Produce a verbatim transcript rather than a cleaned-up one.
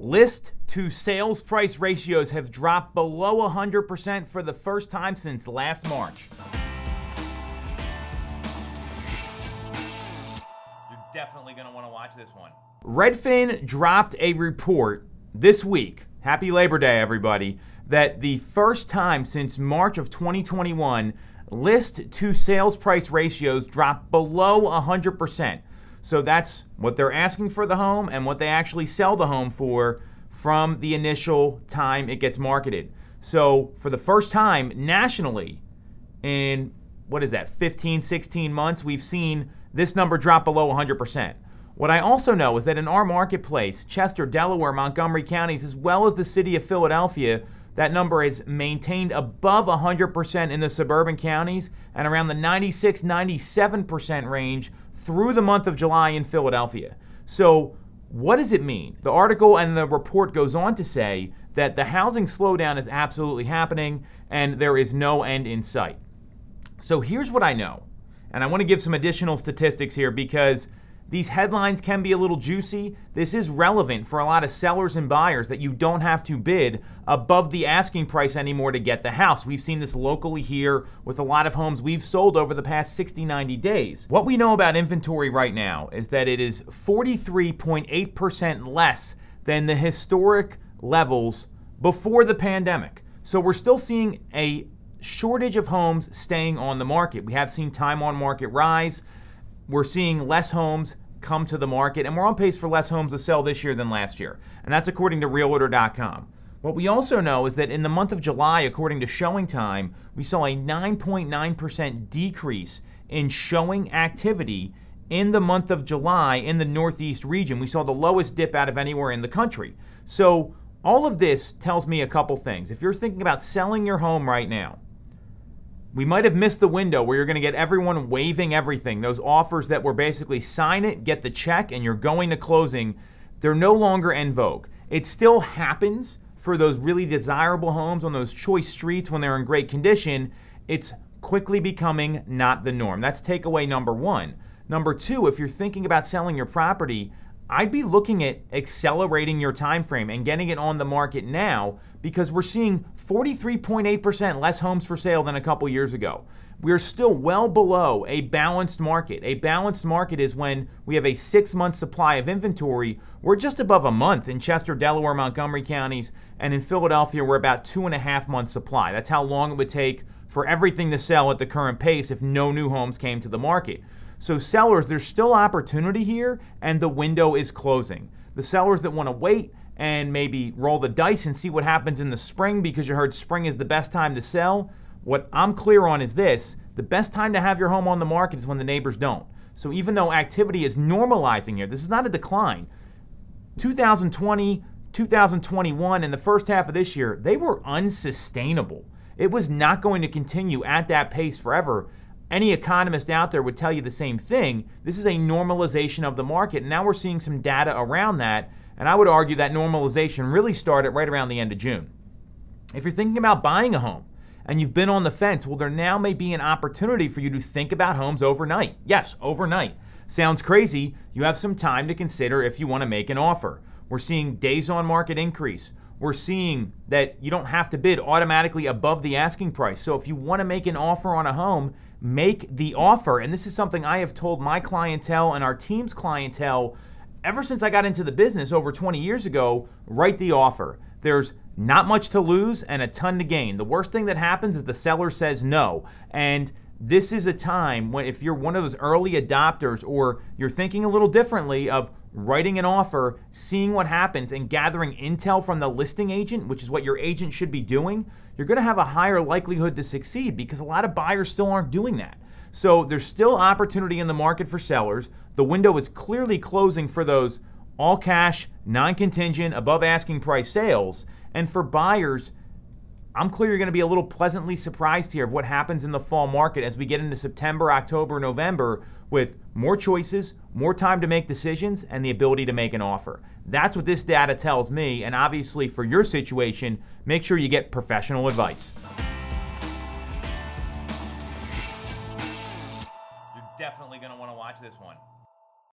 List to sales price ratios have dropped below one hundred percent for the first time since last March. You're definitely going to want to watch this one. Redfin dropped a report this week, happy Labor Day everybody, that the first time since March of twenty twenty-one, list to sales price ratios dropped below one hundred percent. So that's what they're asking for the home and what they actually sell the home for from the initial time it gets marketed. So for the first time nationally in, what is that, fifteen, sixteen months, we've seen this number drop below one hundred percent. What I also know is that in our marketplace, Chester, Delaware, Montgomery counties, as well as the city of Philadelphia, that number is maintained above one hundred percent in the suburban counties and around the ninety-six, ninety-seven percent range through the month of July in Philadelphia. So what does it mean? The article and the report goes on to say that the housing slowdown is absolutely happening and there is no end in sight. So here's what I know, and I want to give some additional statistics here because these headlines can be a little juicy. This is relevant for a lot of sellers and buyers that you don't have to bid above the asking price anymore to get the house. We've seen this locally here with a lot of homes we've sold over the past sixty, ninety days. What we know about inventory right now is that it is forty-three point eight percent less than the historic levels before the pandemic. So we're still seeing a shortage of homes staying on the market. We have seen time on market rise. We're seeing less homes come to the market, and we're on pace for less homes to sell this year than last year. And that's according to Realtor dot com. What we also know is that in the month of July, according to ShowingTime, we saw a nine point nine percent decrease in showing activity in the month of July in the Northeast region. We saw the lowest dip out of anywhere in the country. So all of this tells me a couple things. If you're thinking about selling your home right now, we might have missed the window where you're going to get everyone waiving everything. Those offers that were basically sign it, get the check, and you're going to closing, they're no longer en vogue. It still happens for those really desirable homes on those choice streets when they're in great condition. It's quickly becoming not the norm. That's takeaway number one. Number two, if you're thinking about selling your property, I'd be looking at accelerating your time frame and getting it on the market now because we're seeing forty-three point eight percent less homes for sale than a couple years ago. We're still well below a balanced market. A balanced market is when we have a six-month supply of inventory. We're just above a month in Chester, Delaware, Montgomery counties, and in Philadelphia, we're about two and a half months supply. That's how long it would take for everything to sell at the current pace if no new homes came to the market. So sellers, there's still opportunity here, and the window is closing. The sellers that want to wait and maybe roll the dice and see what happens in the spring because you heard spring is the best time to sell, what I'm clear on is this: the best time to have your home on the market is when the neighbors don't. So even though activity is normalizing here, this is not a decline. two thousand twenty, two thousand twenty-one, and the first half of this year, they were unsustainable. It was not going to continue at that pace forever. Any economist out there would tell you the same thing. This is a normalization of the market. Now we're seeing some data around that, and I would argue that normalization really started right around the end of June. If you're thinking about buying a home and you've been on the fence, well, there now may be an opportunity for you to think about homes overnight. Yes, overnight. Sounds crazy. You have some time to consider if you want to make an offer. We're seeing days on market increase. We're seeing that you don't have to bid automatically above the asking price. So if you want to make an offer on a home, make the offer. And this is something I have told my clientele and our team's clientele ever since I got into the business over twenty years ago. Write the offer. There's not much to lose and a ton to gain. The worst thing that happens is the seller says no. And this is a time when, if you're one of those early adopters or you're thinking a little differently, of writing an offer, seeing what happens, and gathering intel from the listing agent, which is what your agent should be doing, you're going to have a higher likelihood to succeed because a lot of buyers still aren't doing that. So there's still opportunity in the market for sellers. The window is clearly closing for those all cash, non-contingent, above asking price sales. And for buyers, I'm clear you're going to be a little pleasantly surprised here of what happens in the fall market as we get into September, October, November, with more choices, more time to make decisions, and the ability to make an offer. That's what this data tells me, and obviously for your situation, make sure you get professional advice. You're definitely going to want to watch this one.